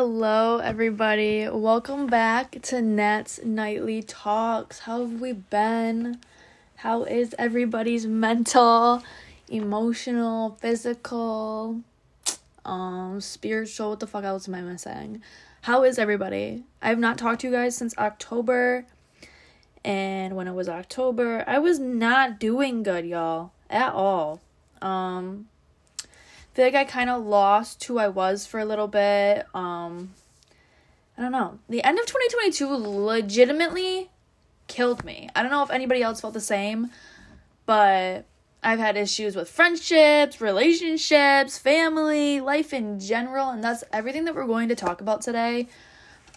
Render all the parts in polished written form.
Hello everybody, welcome back to Nat's Nightly Talks. How have we been? How is everybody's mental, emotional, physical, spiritual, what the fuck else am I missing? How is everybody? I have not talked to you guys since October, and when it was October, I was not doing good, y'all, at all. I feel like I kind of lost who I was for a little bit. I don't know. The end of 2022 legitimately killed me. I don't know if anybody else felt the same, but I've had issues with friendships, relationships, family, life in general, and that's everything that we're going to talk about today.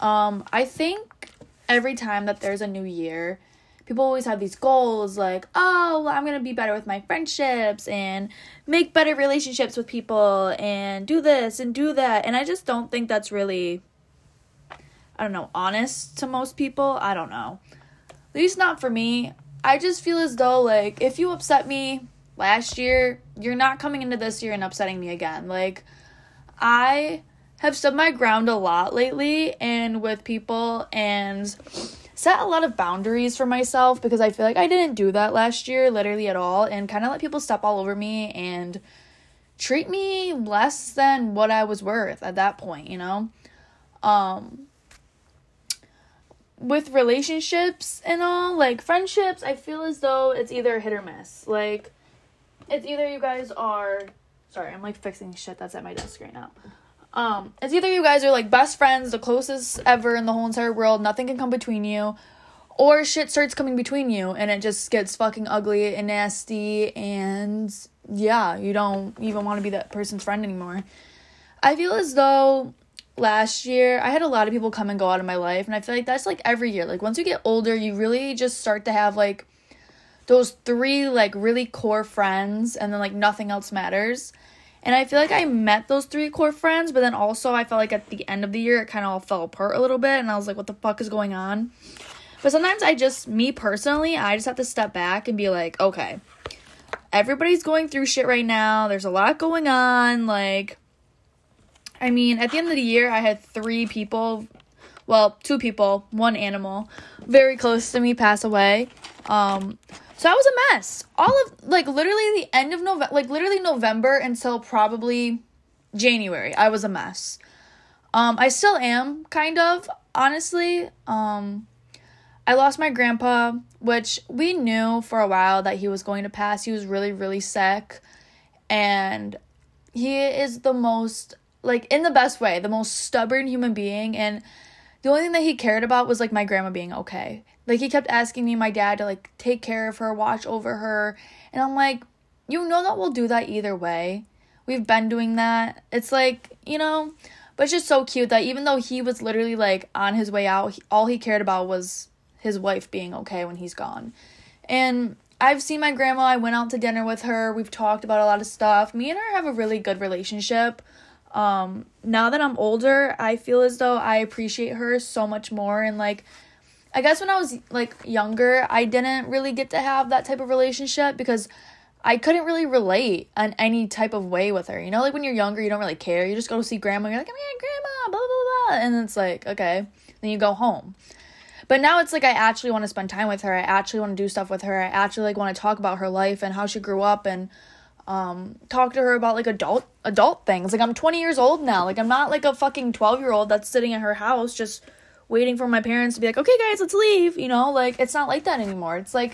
I think every time that there's a new year, people always have these goals like, oh, I'm going to be better with my friendships and make better relationships with people and do this and do that. And I just don't think that's really, honest to most people. I don't know. At least not for me. I just feel as though, like, if you upset me last year, you're not coming into this year and upsetting me again. Like, I have stood my ground a lot lately and with people and set a lot of boundaries for myself because I feel like I didn't do that last year literally at all and kind of let people step all over me and treat me less than what I was worth at that point, you know? With relationships and all, like friendships, I feel as though it's either hit or miss. Like, it's either you guys are... Sorry, I'm like fixing shit that's at my desk right now. It's either you guys are like best friends, the closest ever in the whole entire world, nothing can come between you, or shit starts coming between you and it just gets fucking ugly and nasty and yeah, you don't even want to be that person's friend anymore. I feel as though last year I had a lot of people come and go out of my life, and I feel like that's like every year. Like once you get older, you really just start to have like those three like really core friends and then like nothing else matters. And I feel like I met those three core friends, but then also I felt like at the end of the year, it kind of all fell apart a little bit. And I was like, what the fuck is going on? But sometimes I just, me personally, I just have to step back and be like, okay, everybody's going through shit right now. There's a lot going on. Like, I mean, at the end of the year, I had three people, well, two people, one animal, very close to me pass away. So I was a mess. All of, like, literally the end of November, like, literally November until probably January, I was a mess. I still am, kind of, honestly. I lost my grandpa, which we knew for a while that he was going to pass. He was really, really sick. And he is the most, like, in the best way, the most stubborn human being. And the only thing that he cared about was, like, my grandma being okay. Like, he kept asking me, my dad, to, like, take care of her, watch over her. And I'm like, you know that we'll do that either way. We've been doing that. It's like, you know, but it's just so cute that even though he was literally, like, on his way out, all he cared about was his wife being okay when he's gone. And I've seen my grandma. I went out to dinner with her. We've talked about a lot of stuff. Me and her have a really good relationship. Now that I'm older, I feel as though I appreciate her so much more. And, like, I guess when I was, like, younger, I didn't really get to have that type of relationship because I couldn't really relate in any type of way with her. You know, like, when you're younger, you don't really care. You just go to see grandma. You're like, I'm here, grandma, blah, blah, blah. And it's like, okay. Then you go home. But now it's like I actually want to spend time with her. I actually want to do stuff with her. I actually, like, want to talk about her life and how she grew up and talk to her about, like, adult things. Like, I'm 20 years old now. Like, I'm not, like, a fucking 12-year-old that's sitting at her house just waiting for my parents to be like, okay, guys, let's leave, you know? Like, it's not like that anymore. It's like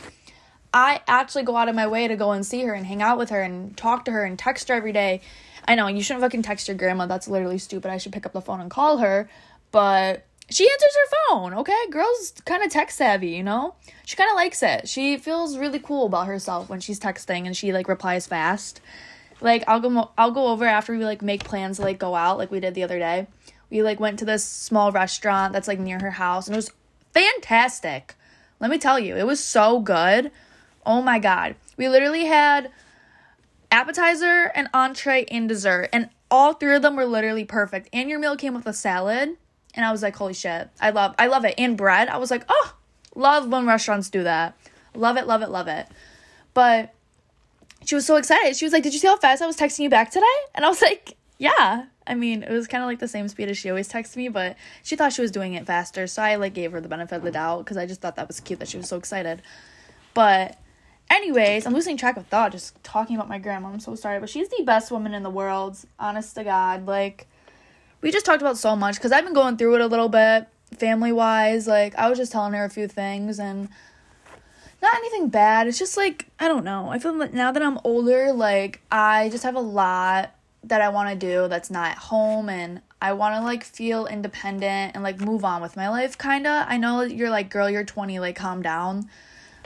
I actually go out of my way to go and see her and hang out with her and talk to her and text her every day. I know, you shouldn't fucking text your grandma. That's literally stupid. I should pick up the phone and call her. But she answers her phone, okay? Girls kind of text savvy, you know? She kind of likes it. She feels really cool about herself when she's texting and she, like, replies fast. Like, I'll go over after we, like, make plans to, like, go out like we did the other day. We, like, went to this small restaurant that's, like, near her house. And it was fantastic. Let me tell you. It was so good. Oh, my God. We literally had appetizer and entree and dessert. And all three of them were literally perfect. And your meal came with a salad. And I was like, holy shit. I love it. And bread. I was like, oh, love when restaurants do that. Love it, love it, love it. But she was so excited. She was like, did you see how fast I was texting you back today? And I was like, yeah. I mean, it was kind of like the same speed as she always texts me, but she thought she was doing it faster, so I, like, gave her the benefit of the doubt, because I just thought that was cute that she was so excited. But anyways, I'm losing track of thought just talking about my grandma. I'm so sorry, but she's the best woman in the world, honest to God. Like, we just talked about so much, because I've been going through it a little bit, family-wise. Like, I was just telling her a few things, and not anything bad. It's just, like, I don't know. I feel like now that I'm older, like, I just have a lot that I want to do that's not at home, and I want to, like, feel independent and, like, move on with my life, kind of. I know you're like, girl, you're 20, like, calm down.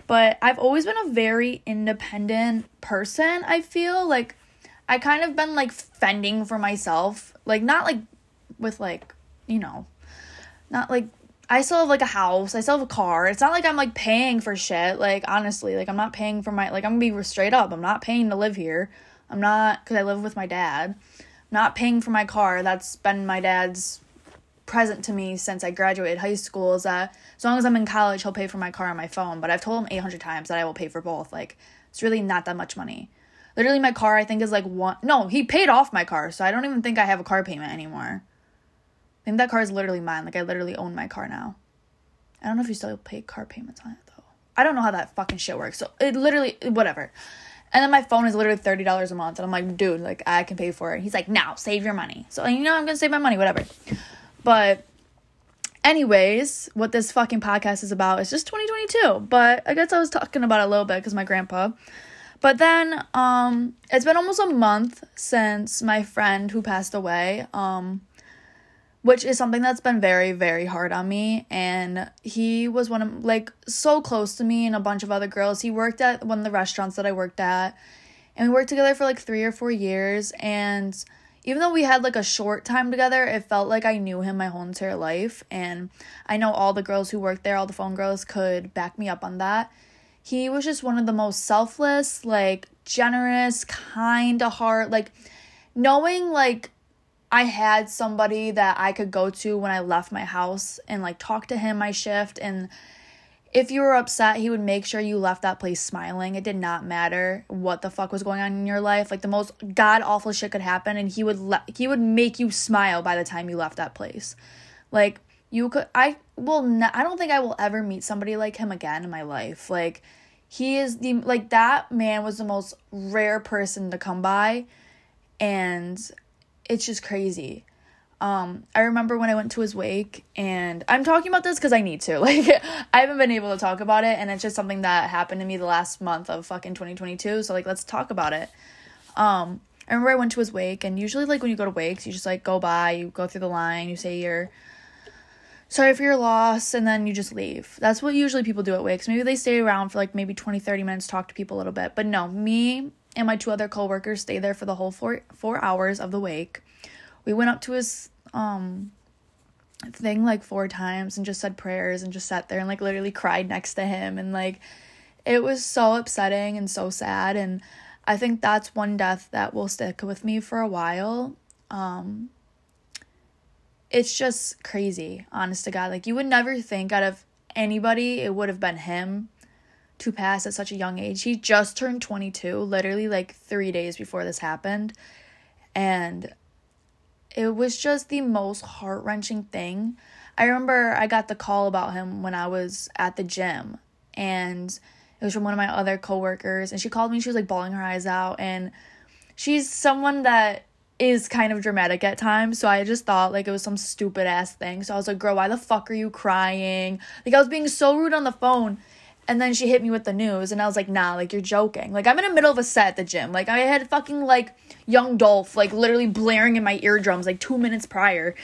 But I've always been a very independent person, I feel. Like, I kind of been, like, fending for myself. Like, not, like, with, like, you know, not, like, I still have, like, a house. I still have a car. It's not like I'm, like, paying for shit. Like, honestly, like, I'm not paying for my, like, I'm gonna be straight up. I'm not paying to live here. I'm not, because I live with my dad. I'm not paying for my car. That's been my dad's present to me since I graduated high school, is that as long as I'm in college, he'll pay for my car and my phone. But I've told him 800 times that I will pay for both. Like, it's really not that much money. Literally, my car, I think, is like one. No, he paid off my car, so I don't even think I have a car payment anymore. I think that car is literally mine. Like, I literally own my car now. I don't know if you still pay car payments on it, though. I don't know how that fucking shit works. So it literally, whatever. And then my phone is literally $30 a month, and I'm like, dude, like, I can pay for it. He's like, no, save your money. So, you know, I'm gonna save my money, whatever. But anyways, what this fucking podcast is about is just 2022. But I guess I was talking about it a little bit because my grandpa. But then it's been almost a month since my friend who passed away, which is something that's been very, very hard on me. And he was one of, like, so close to me and a bunch of other girls. He worked at one of the restaurants that I worked at. And we worked together for, like, 3 or 4 years. And even though we had, like, a short time together, it felt like I knew him my whole entire life. And I know all the girls who worked there, all the phone girls, could back me up on that. He was just one of the most selfless, like, generous, kind of heart. Like, knowing, like, I had somebody that I could go to when I left my house and, like, talk to him my shift. And if you were upset, he would make sure you left that place smiling. It did not matter what the fuck was going on in your life. Like, the most god-awful shit could happen, and he would make you smile by the time you left that place. Like, I don't think I will ever meet somebody like him again in my life. Like, he is the, like, that man was the most rare person to come by, and it's just crazy. I remember when I went to his wake, and I'm talking about this because I need to. Like, I haven't been able to talk about it, and it's just something that happened to me the last month of fucking 2022, so, like, let's talk about it. I remember I went to his wake, and usually, like, when you go to wakes, you just, like, go by, you go through the line, you say you're sorry for your loss, and then you just leave. That's what usually people do at wakes. Maybe they stay around for, like, maybe 20, 30 minutes, talk to people a little bit. But no, me and my two other coworkers stayed there for the whole four hours of the wake. We went up to his thing, like, 4 times and just said prayers and just sat there and, like, literally cried next to him. And, like, it was so upsetting and so sad. And I think that's one death that will stick with me for a while. It's just crazy, honest to God. Like, you would never think out of anybody it would have been him to pass at such a young age. He just turned 22, literally, like, 3 days before this happened. And it was just the most heart-wrenching thing. I remember I got the call about him when I was at the gym. And it was from one of my other coworkers. And she called me. She was, like, bawling her eyes out. And she's someone that is kind of dramatic at times, so I just thought, like, it was some stupid ass thing. So I was like, girl, why the fuck are you crying? Like, I was being so rude on the phone. And then she hit me with the news, and I was like, nah, like, you're joking. Like, I'm in the middle of a set at the gym. Like, I had fucking, like, Young Dolph, like, literally blaring in my eardrums, like, 2 minutes prior,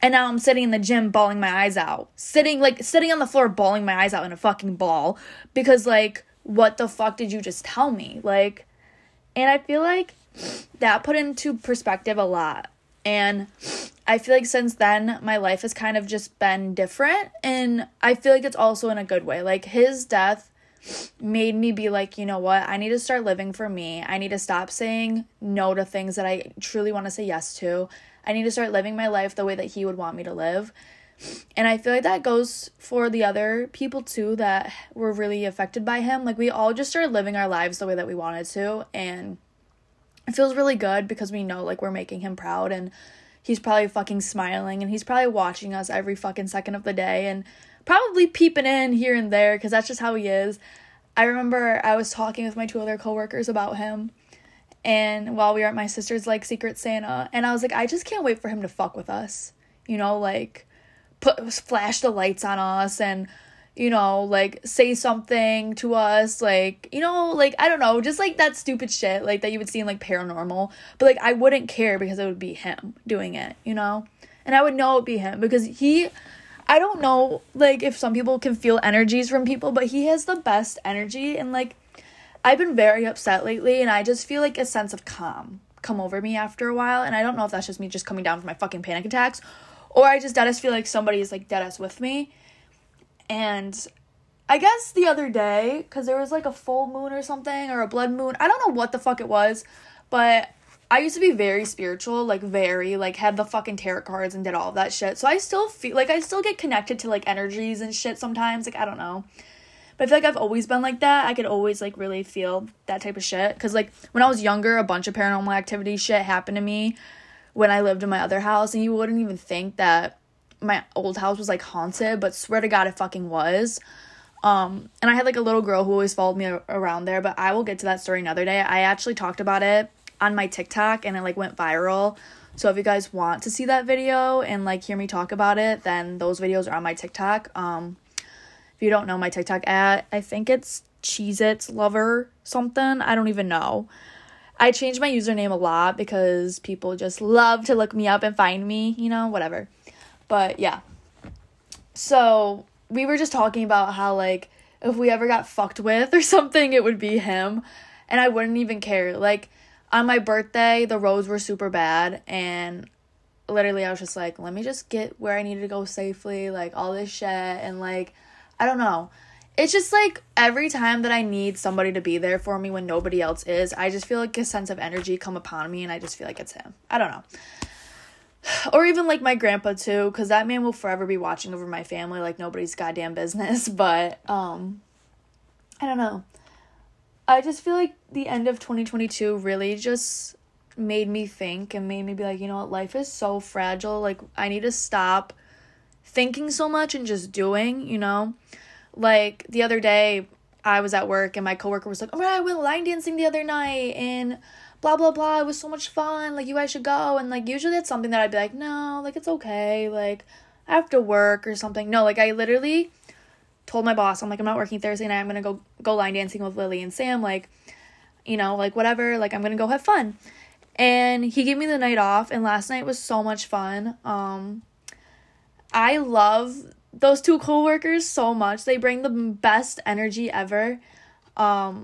and now I'm sitting in the gym bawling my eyes out, sitting on the floor bawling my eyes out in a fucking ball, because, like, what the fuck did you just tell me? Like, and I feel like that put into perspective a lot. And I feel like since then my life has kind of just been different, and I feel like it's also in a good way. Like, his death made me be like, you know what, I need to start living for me. I need to stop saying no to things that I truly want to say yes to. I need to start living my life the way that he would want me to live. And I feel like that goes for the other people too that were really affected by him. Like, we all just started living our lives the way that we wanted to, and it feels really good because we know, like, we're making him proud. And he's probably fucking smiling, and he's probably watching us every fucking second of the day, and probably peeping in here and there, because that's just how he is. I remember I was talking with my two other coworkers about him, and while we were at my sister's, like, Secret Santa, and I was like, I just can't wait for him to fuck with us, you know, like, flash the lights on us, and, you know, like, say something to us, like, you know, like, I don't know, just, like, that stupid shit, like, that you would see in, like, Paranormal, but, like, I wouldn't care because it would be him doing it, you know, and I would know it would be him, because he, I don't know, like, if some people can feel energies from people, but he has the best energy, and, like, I've been very upset lately, and I just feel, like, a sense of calm come over me after a while, and I don't know if that's just me just coming down from my fucking panic attacks, or I just deadass feel like somebody's, like, deadass with me. And I guess the other day, because there was, like, a full moon or something, or a blood moon, I don't know what the fuck it was, but I used to be very spiritual, like, very, like, had the fucking tarot cards and did all that shit, so I still feel, like, I still get connected to, like, energies and shit sometimes, like, I don't know, but I feel like I've always been like that. I could always, like, really feel that type of shit, because, like, when I was younger, a bunch of Paranormal Activity shit happened to me when I lived in my other house, and you wouldn't even think that my old house was, like, haunted, but swear to God, it fucking was, and I had, like, a little girl who always followed me around there, but I will get to that story another day. I actually talked about it on my TikTok, and it, like, went viral, so if you guys want to see that video and, like, hear me talk about it, then those videos are on my TikTok. If you don't know my TikTok ad, I think it's Cheez-Its Lover something, I don't even know. I changed my username a lot because people just love to look me up and find me, you know, whatever. But, yeah, so we were just talking about how, like, if we ever got fucked with or something, it would be him, and I wouldn't even care. Like, on my birthday, the roads were super bad, and literally I was just like, let me just get where I needed to go safely, like, all this shit, and, like, I don't know. It's just, like, every time that I need somebody to be there for me when nobody else is, I just feel like a sense of energy come upon me, and I just feel like it's him. I don't know. Or even, like, my grandpa, too, because that man will forever be watching over my family like nobody's goddamn business, but, I don't know. I just feel like the end of 2022 really just made me think and made me be like, you know what, life is so fragile, like, I need to stop thinking so much and just doing, you know? Like, the other day, I was at work, and my coworker was like, oh, I went line dancing the other night, and blah, blah, blah, it was so much fun, like, you guys should go, and, like, usually it's something that I'd be like, no, like, it's okay, like, I have to work or something. No, like, I literally told my boss, I'm like, I'm not working Thursday night, I'm gonna go line dancing with Lily and Sam, like, you know, like, whatever, like, I'm gonna go have fun, and he gave me the night off, and last night was so much fun. I love those two coworkers so much, they bring the best energy ever. I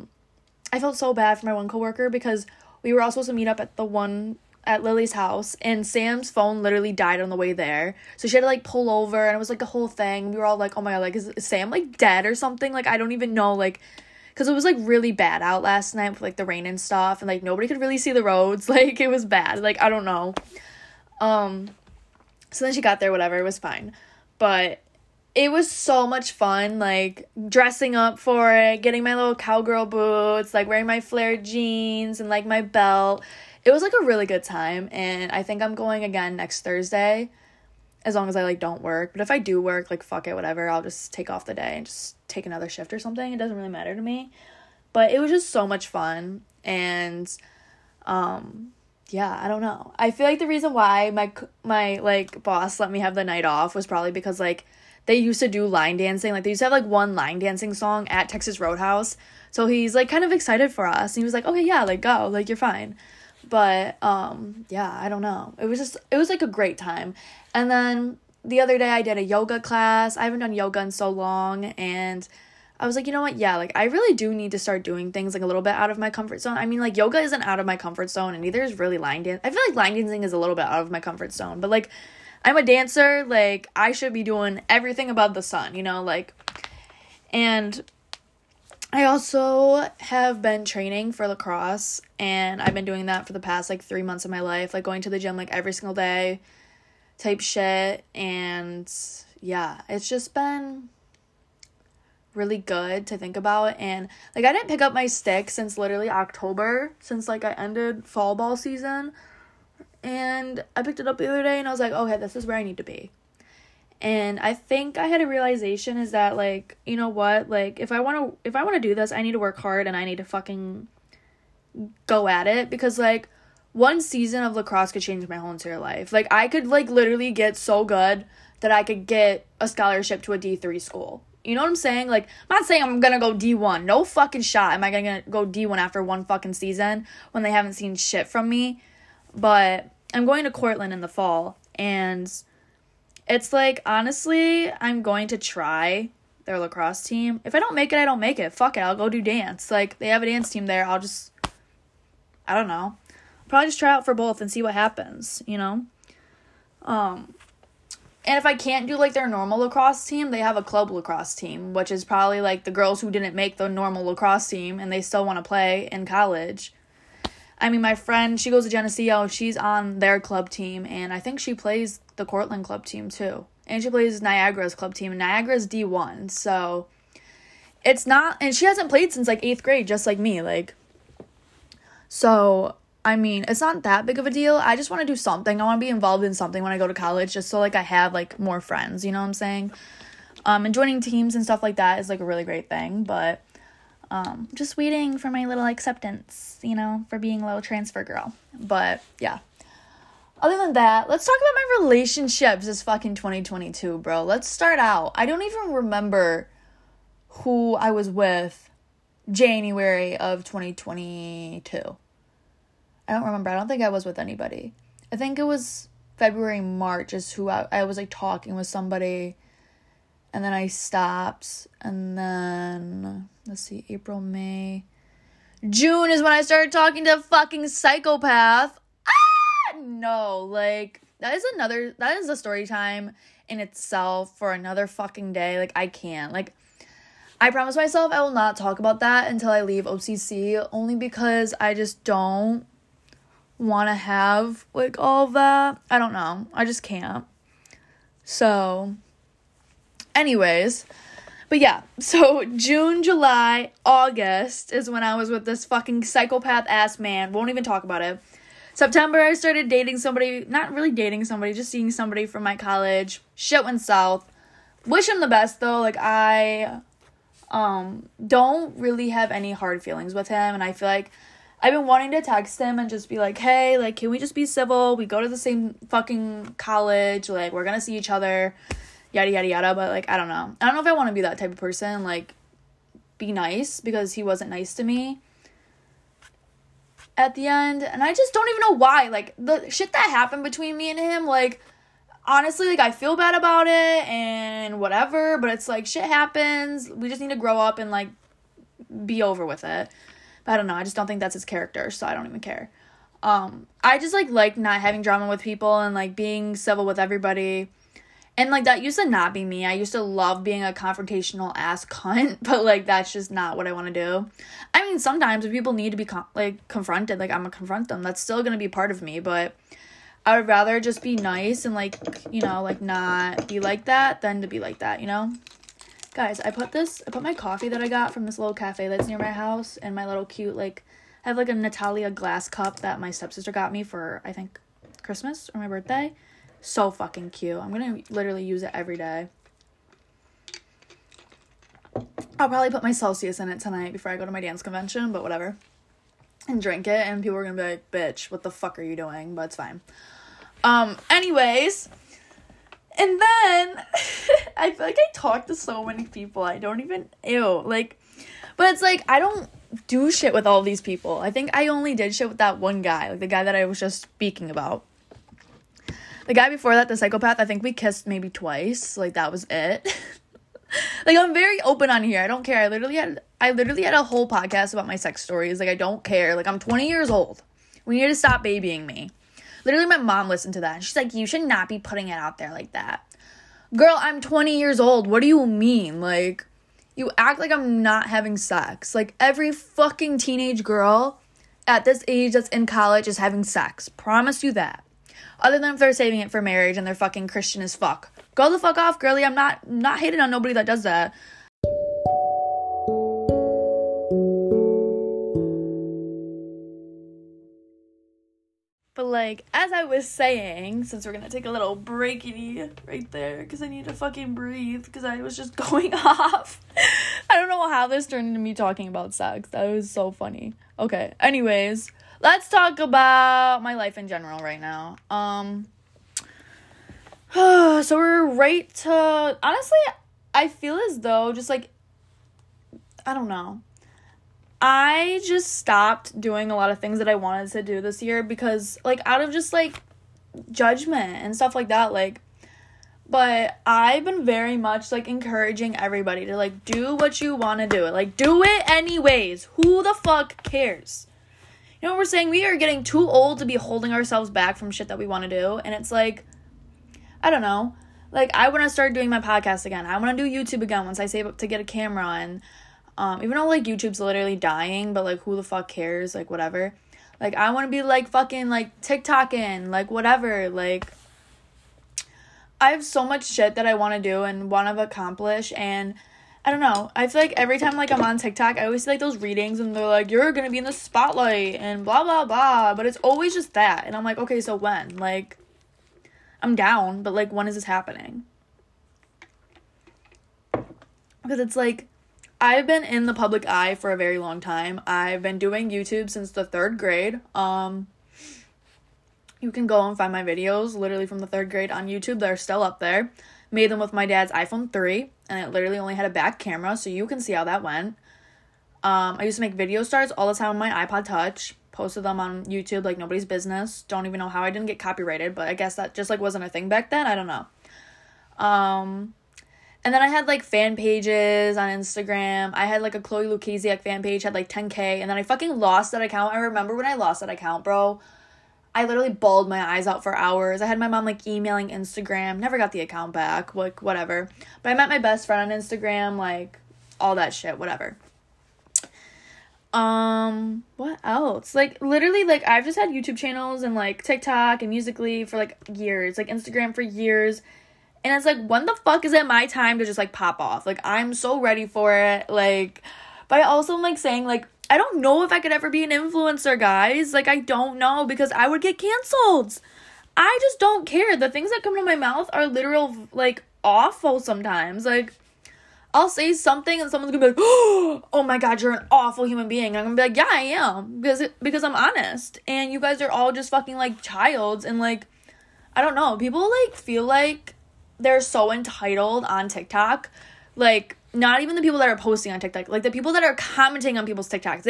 felt so bad for my one coworker, because we were all supposed to meet up at the one at Lily's house, and Sam's phone literally died on the way there, so she had to, like, pull over, and it was, like, the whole thing. We were all like, oh my god, like, is Sam, like, dead or something? Like, I don't even know, like, because it was, like, really bad out last night with, like, the rain and stuff, and, like, nobody could really see the roads, like, it was bad, like, I don't know. So then she got there, whatever, it was fine, but it was so much fun, like, dressing up for it, getting my little cowgirl boots, like, wearing my flared jeans and, like, my belt. It was, like, a really good time, and I think I'm going again next Thursday, as long as I, like, don't work. But if I do work, like, fuck it, whatever, I'll just take off the day and just take another shift or something. It doesn't really matter to me. But it was just so much fun, and, yeah, I don't know. I feel like the reason why my like, boss let me have the night off was probably because, like, they used to do line dancing. Like, they used to have, like, one line dancing song at Texas Roadhouse. So he's, like, kind of excited for us. And he was like, okay, yeah, like, go. Like, you're fine. But, yeah, I don't know. It was, like, a great time. And then the other day I did a yoga class. I haven't done yoga in so long. And I was like, you know what? Yeah, like, I really do need to start doing things, like, a little bit out of my comfort zone. I mean, like, yoga isn't out of my comfort zone. And neither is really line dancing. I feel like line dancing is a little bit out of my comfort zone. But, like, I'm a dancer, like, I should be doing everything above the sun, you know, like, and I also have been training for lacrosse, and I've been doing that for the past, like, 3 months of my life, like, going to the gym, like, every single day type shit, and, yeah, it's just been really good to think about, and, like, I didn't pick up my stick since literally October, since, like, I ended fall ball season, And I picked it up the other day, and I was like, okay, this is where I need to be. And I think I had a realization is that, like, you know what? Like, if I want to do this, I need to work hard, and I need to fucking go at it. Because, like, one season of lacrosse could change my whole entire life. Like, I could, like, literally get so good that I could get a scholarship to a D3 school. You know what I'm saying? Like, I'm not saying I'm gonna go D1. No fucking shot am I gonna go D1 after one fucking season when they haven't seen shit from me. But I'm going to Cortland in the fall, and it's like, honestly, I'm going to try their lacrosse team. If I don't make it, I don't make it. Fuck it, I'll go do dance. Like, they have a dance team there. I'll just, I don't know. Probably just try out for both and see what happens, you know? And if I can't do, like, their normal lacrosse team, they have a club lacrosse team, which is probably, like, the girls who didn't make the normal lacrosse team and they still want to play in college. I mean, my friend, she goes to Geneseo. She's on their club team, and I think she plays the Cortland club team, too. And she plays Niagara's club team, and Niagara's D1. So it's not – and she hasn't played since, like, 8th grade, just like me. Like, so – I mean, it's not that big of a deal. I just want to do something. I want to be involved in something when I go to college, just so, like, I have, like, more friends, you know what I'm saying? And joining teams and stuff like that is, like, a really great thing, but just waiting for my little acceptance, you know, for being a little transfer girl. But, yeah. Other than that, let's talk about my relationships this fucking 2022, bro. Let's start out. I don't even remember who I was with January of 2022. I don't remember. I don't think I was with anybody. I think it was February, March is who I was, like, talking with somebody. And then I stopped. And then, let's see, April, May. June is when I started talking to a fucking psychopath. Ah! No, like, that is a story time in itself for another fucking day. Like, I can't. Like, I promise myself I will not talk about that until I leave OCC. Only because I just don't want to have, like, all that. I don't know. I just can't. So, anyways. But, yeah. So, June, July, August is when I was with this fucking psychopath-ass man. Won't even talk about it. September, I started dating somebody. Not really dating somebody. Just seeing somebody from my college. Shit went south. Wish him the best, though. Like, I don't really have any hard feelings with him. And I feel like I've been wanting to text him and just be like, hey, like, can we just be civil? We go to the same fucking college. Like, we're gonna see each other. Yada, yada, yada. But, like, I don't know. I don't know if I want to be that type of person. Like, be nice. Because he wasn't nice to me at the end. And I just don't even know why. Like, the shit that happened between me and him, like, honestly, like, I feel bad about it and whatever. But it's like, shit happens. We just need to grow up and, like, be over with it. I don't know. I just don't think that's his character, so I don't even care. I just, like not having drama with people and, like, being civil with everybody. And, like, that used to not be me. I used to love being a confrontational-ass cunt, but, like, that's just not what I want to do. I mean, sometimes if people need to be, confronted, like, I'm going to confront them. That's still going to be part of me, but I would rather just be nice and, like, you know, like, not be like that than to be like that, you know? Guys, I put my coffee that I got from this little cafe that's near my house in my little cute, like, I have, like, a Natalia glass cup that my stepsister got me for, I think, Christmas or my birthday. So fucking cute. I'm gonna literally use it every day. I'll probably put my Celsius in it tonight before I go to my dance convention, but whatever. And drink it, and people are gonna be like, bitch, what the fuck are you doing? But it's fine. Anyways. And then, I feel like I talk to so many people. I don't even, ew, like, but it's like, I don't do shit with all these people. I think I only did shit with that one guy, like the guy that I was just speaking about. The guy before that, the psychopath, I think we kissed maybe twice. Like, that was it. Like, I'm very open on here. I don't care. I literally had a whole podcast about my sex stories. Like, I don't care. Like, I'm 20 years old. We need to stop babying me. Literally, my mom listened to that. And she's like, you should not be putting it out there like that. Girl, I'm 20 years old. What do you mean? Like, you act like I'm not having sex. Like, every fucking teenage girl at this age that's in college is having sex. Promise you that. Other than if they're saving it for marriage and they're fucking Christian as fuck. Go the fuck off, girly. I'm not hating on nobody that does that. like, as I was saying, since we're gonna take a little breakity right there, because I need to fucking breathe, because I was just going off. I don't know how this turned into me talking about sex. That was so funny. Okay, anyways, let's talk about my life in general right now. So we're right to... Honestly, I feel as though just, like, I don't know. I just stopped doing a lot of things that I wanted to do this year because, like, out of just, like, judgment and stuff like that, like, but I've been very much, like, encouraging everybody to, like, do what you want to do. Like, do it anyways. Who the fuck cares? You know what we're saying? We are getting too old to be holding ourselves back from shit that we want to do, and it's, like, I don't know. Like, I want to start doing my podcast again. I want to do YouTube again once I save up to get a camera and... even though, like, YouTube's literally dying, but, like, who the fuck cares? Like, whatever. Like, I want to be, like, fucking, like, TikToking, like, whatever. Like, I have so much shit that I want to do and want to accomplish, and I don't know. I feel like every time, like, I'm on TikTok, I always see, like, those readings, and they're like, you're going to be in the spotlight, and blah, blah, blah, but it's always just that, and I'm like, okay, so when? Like, I'm down, but, like, when is this happening? Because it's, like... I've been in the public eye for a very long time. I've been doing YouTube since the 3rd grade. You can go and find my videos literally from the 3rd grade on YouTube. They're still up there. Made them with my dad's iPhone 3. And it literally only had a back camera. So you can see how that went. I used to make video starts all the time on my iPod Touch. Posted them on YouTube like nobody's business. Don't even know how I didn't get copyrighted. But I guess that just like wasn't a thing back then. I don't know. And then I had, like, fan pages on Instagram. I had, like, a Chloe Lukasiak fan page, had, like, 10K. And then I fucking lost that account. I remember when I lost that account, bro. I literally bawled my eyes out for hours. I had my mom, like, emailing Instagram. Never got the account back. Like, whatever. But I met my best friend on Instagram. Like, all that shit. Whatever. What else? Like, literally, like, I've just had YouTube channels and, like, TikTok and Musical.ly for, like, years. Like, Instagram for years. And it's like, when the fuck is it my time to just, like, pop off? Like, I'm so ready for it. Like, but I also am, like, saying, like, I don't know if I could ever be an influencer, guys. Like, I don't know because I would get canceled. I just don't care. The things that come to my mouth are literal, like, awful sometimes. Like, I'll say something and someone's gonna be like, oh my God, you're an awful human being. And I'm gonna be like, yeah, I am. Because I'm honest. And you guys are all just fucking, like, childs. And, like, I don't know. People, like, feel like... they're so entitled on TikTok. Like, not even the people that are posting on TikTok. Like, the people that are commenting on people's TikToks.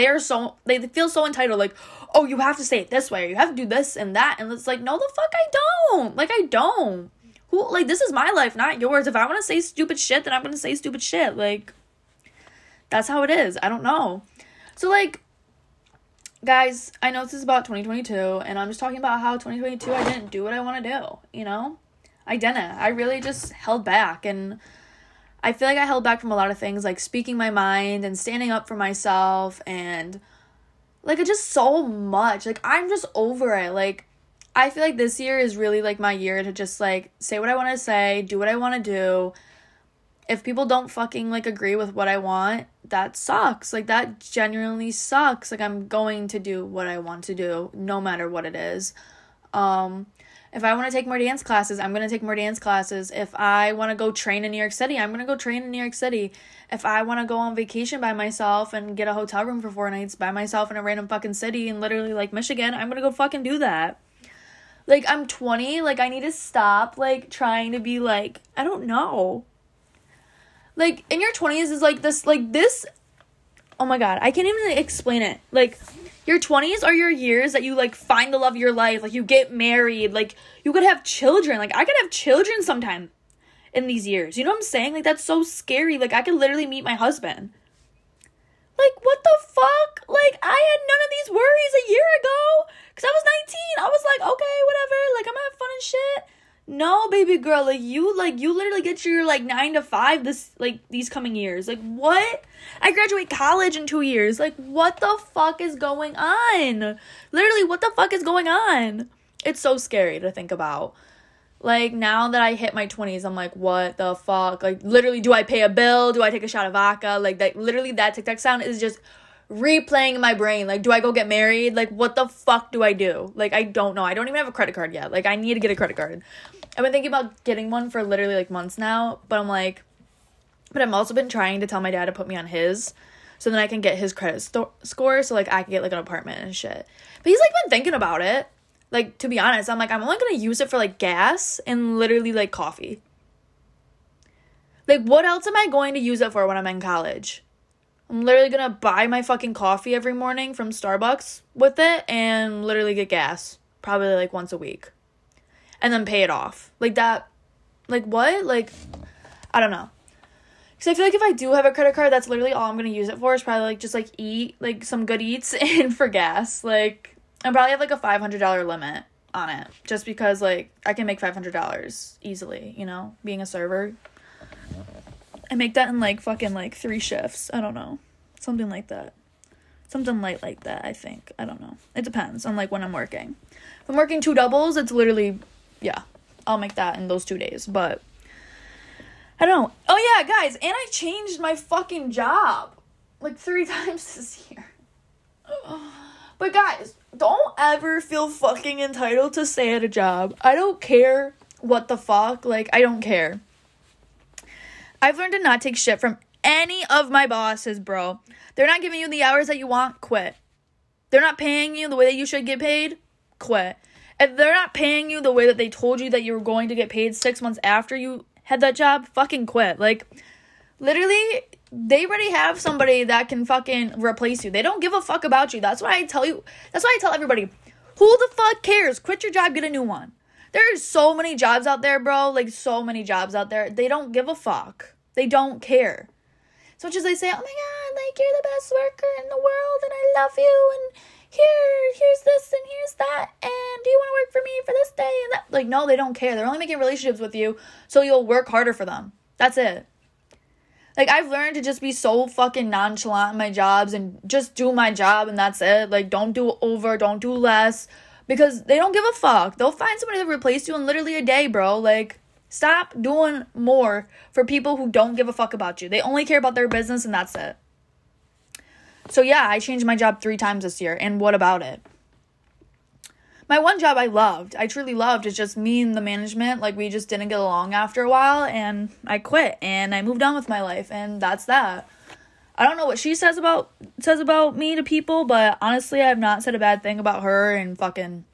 They feel so entitled. Like, oh, you have to say it this way. Or you have to do this and that. And it's like, no, the fuck I don't. Like, I don't. Who, like, this is my life, not yours. If I want to say stupid shit, then I'm going to say stupid shit. Like, that's how it is. I don't know. So, like, guys, I know this is about 2022. And I'm just talking about how 2022, I didn't do what I want to do. You know? I didn't. I really just held back, and I feel like I held back from a lot of things, like speaking my mind and standing up for myself, and like, it just so much. Like, I'm just over it. Like, I feel like this year is really like my year to just like say what I want to say, do what I want to do. If people don't fucking like agree with what I want, that sucks. Like, that genuinely sucks. Like, I'm going to do what I want to do, no matter what it is. If I want to take more dance classes, I'm going to take more dance classes. If I want to go train in New York City, I'm going to go train in New York City. If I want to go on vacation by myself and get a hotel room for 4 nights by myself in a random fucking city in literally, like, Michigan, I'm going to go fucking do that. Like, I'm 20. Like, I need to stop, like, trying to be, like, I don't know. Like, in your 20s is, like, this, like, this. Oh, my God. I can't even explain it. Like... Your 20s are your years that you, like, find the love of your life. Like, you get married. Like, you could have children. Like, I could have children sometime in these years. You know what I'm saying? Like, that's so scary. Like, I could literally meet my husband. Like, what the fuck? Like, I had none of these worries a year ago. Because I was 19. I was like, okay, whatever. Like, I'm having fun and shit. No, baby girl. Like, you literally get your, like, 9 to 5 this, like, these coming years. Like, what? I graduate college in 2 years. Like, what the fuck is going on? Literally, what the fuck is going on? It's so scary to think about. Like, now that I hit my 20s, I'm like, what the fuck? Like, literally, do I pay a bill? Do I take a shot of vodka? Like, that, literally, that TikTok sound is just replaying in my brain. Like, do I go get married? Like, what the fuck do I do? Like, I don't know. I don't even have a credit card yet. Like, I need to get a credit card. I've been thinking about getting one for literally, like, months now. But I'm like, but I've also been trying to tell my dad to put me on his, so then I can get his credit score. So, like, I can get, like, an apartment and shit. But he's, like, been thinking about it. Like, to be honest, I'm like, I'm only going to use it for, like, gas and literally, like, coffee. Like, what else am I going to use it for when I'm in college? I'm literally going to buy my fucking coffee every morning from Starbucks with it and literally get gas probably, like, once a week. And then pay it off. Like, that, like, what? Like, I don't know. Because I feel like if I do have a credit card, that's literally all I'm going to use it for is probably, like, just, like, eat, like, some good eats and for gas. Like, I probably have, like, a $500 limit on it just because, like, I can make $500 easily, you know, being a server. I make that in, like, fucking, like, 3 shifts. I don't know. Something like that. Something light like that, I think. I don't know. It depends on, like, when I'm working. If I'm working 2 doubles, it's literally, yeah, I'll make that in those 2 days, but I don't know. Oh, yeah, guys, and I changed my fucking job, like, 3 times this year. But, guys, don't ever feel fucking entitled to stay at a job. I don't care what the fuck. Like, I don't care. I've learned to not take shit from any of my bosses, bro. They're not giving you the hours that you want. Quit. They're not paying you the way that you should get paid. Quit. If they're not paying you the way that they told you that you were going to get paid 6 months after you had that job, fucking quit. Like, literally, they already have somebody that can fucking replace you. They don't give a fuck about you. That's why I tell you. That's why I tell everybody, who the fuck cares? Quit your job, get a new one. There are so many jobs out there, bro. Like, so many jobs out there. They don't give a fuck. They don't care. As much as they say, oh my God, like, you're the best worker in the world, and I love you, and here's this, and here's that, and do you want to work for me for this day? And that, like, no, they don't care. They're only making relationships with you so you'll work harder for them. That's it. Like, I've learned to just be so fucking nonchalant in my jobs and just do my job, and that's it. Like, don't do over, don't do less. Because they don't give a fuck. They'll find somebody to replace you in literally a day, bro. Like, stop doing more for people who don't give a fuck about you. They only care about their business, and that's it. So, yeah, I changed my job 3 times this year, and what about it? My one job I loved, I truly loved, it's just me and the management. Like, we just didn't get along after a while, and I quit, and I moved on with my life, and that's that. I don't know what she says about me to people, but honestly, I have not said a bad thing about her and fucking,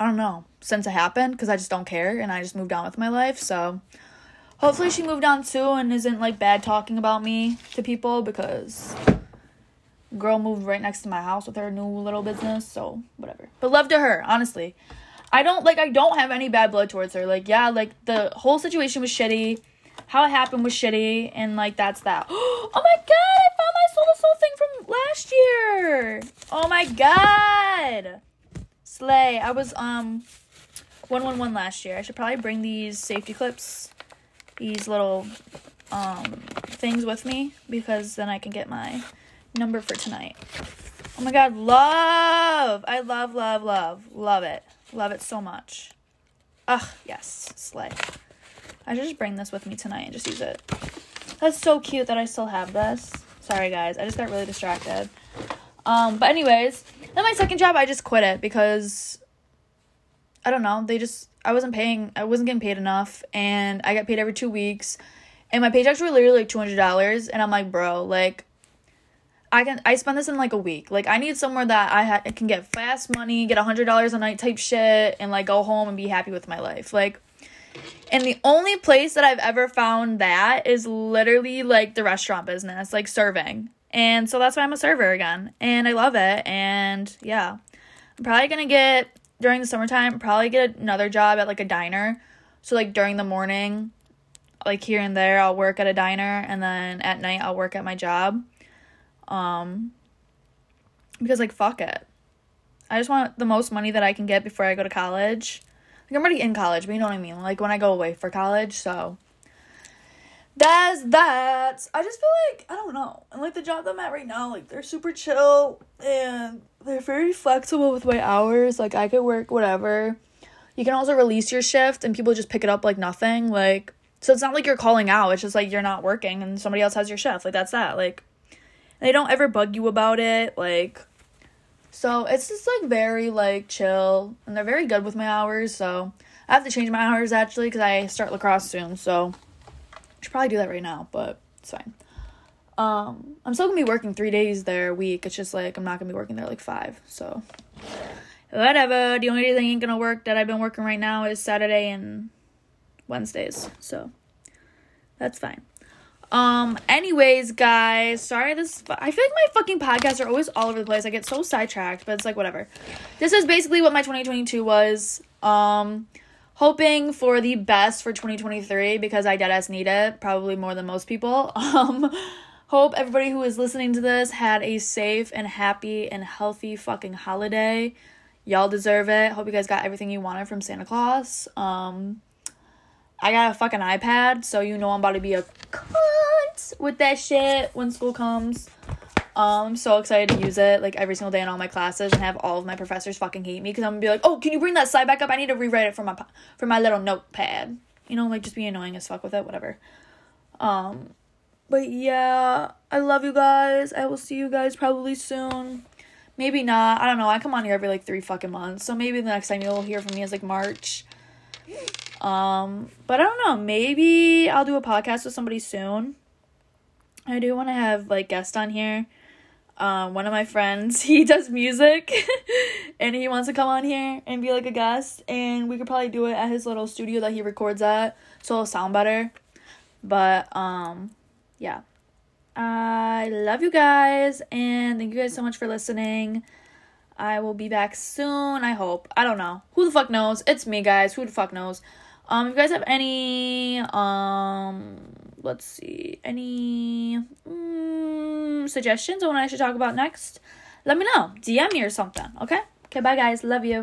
I don't know, since it happened, because I just don't care, and I just moved on with my life, so hopefully she moved on too and isn't, like, bad talking about me to people, because girl moved right next to my house with her new little business, so whatever. But love to her, honestly. I don't have any bad blood towards her. Like, yeah, like, the whole situation was shitty. How it happened was shitty, and, like, that's that. Oh, my God, I found my soul thing from last year. Oh, my God. Slay. I was, 111 last year. I should probably bring these safety clips, these little, things with me, because then I can get my number for tonight. Oh, my God, love. I love it. Love it so much. Ugh, yes, slay. I should just bring this with me tonight and just use it. That's so cute that I still have this. Sorry, guys. I just got really distracted. But anyways, then my second job, I just quit it because, I don't know, I wasn't getting paid enough, and I got paid every 2 weeks, and my paychecks were literally, like, $200, and I'm like, bro, like, I spend this in, like, a week. Like, I need somewhere that I can get fast money, get $100 a night type shit, and, like, go home and be happy with my life. Like, and the only place that I've ever found that is literally, like, the restaurant business, like, serving. And so that's why I'm a server again. And I love it. And, yeah. I'm probably going to get, during the summertime, probably get another job at, like, a diner. So, like, during the morning, like, here and there, I'll work at a diner. And then at night, I'll work at my job. Because, like, fuck it. I just want the most money that I can get before I go to college. Like, I'm already in college, but you know what I mean. Like, when I go away for college, so. That's that. I just feel like, I don't know. And, like, the job that I'm at right now, like, they're super chill. And they're very flexible with my hours. Like, I could work whatever. You can also release your shift, and people just pick it up like nothing. Like, so it's not like you're calling out. It's just, like, you're not working, and somebody else has your shift. Like, that's that. Like, They don't ever bug you about it, like, so it's just, like, very, like, chill, and they're very good with my hours, so I have to change my hours, actually, because I start lacrosse soon, so I should probably do that right now, but it's fine. I'm still gonna be working 3 days there a week. It's just, like, I'm not gonna be working there, like, 5, so whatever. The only day that ain't gonna work that I've been working right now is Saturday and Wednesdays, so that's fine. Anyways, guys, sorry I feel like my fucking podcasts are always all over the place. I get so sidetracked, but it's like, whatever. This is basically what my 2022 was. Hoping for the best for 2023 because I deadass need it, probably more than most people. Hope everybody who is listening to this had a safe and happy and healthy fucking holiday. Y'all deserve it. Hope you guys got everything you wanted from Santa Claus. I got a fucking iPad, so you know I'm about to be a cunt with that shit when school comes. I'm so excited to use it, like, every single day in all my classes and have all of my professors fucking hate me because I'm gonna be like, oh, can you bring that slide back up? I need to rewrite it for my little notepad. You know, like, just be annoying as fuck with it, whatever. But yeah, I love you guys. I will see you guys probably soon. Maybe not. I don't know. I come on here every, like, 3 fucking months, so maybe the next time you'll hear from me is, like, March. But I don't know, maybe I'll do a podcast with somebody soon. I do want to have, like, guests on here. One of my friends, he does music, and he wants to come on here and be, like, a guest, and we could probably do it at his little studio that he records at, so it'll sound better, but, yeah. I love you guys, and thank you guys so much for listening. I will be back soon, I hope. I don't know. Who the fuck knows? It's me, guys. Who the fuck knows? If you guys have any, let's see, any suggestions on what I should talk about next, let me know. DM me or something, okay? Okay, bye, guys. Love you.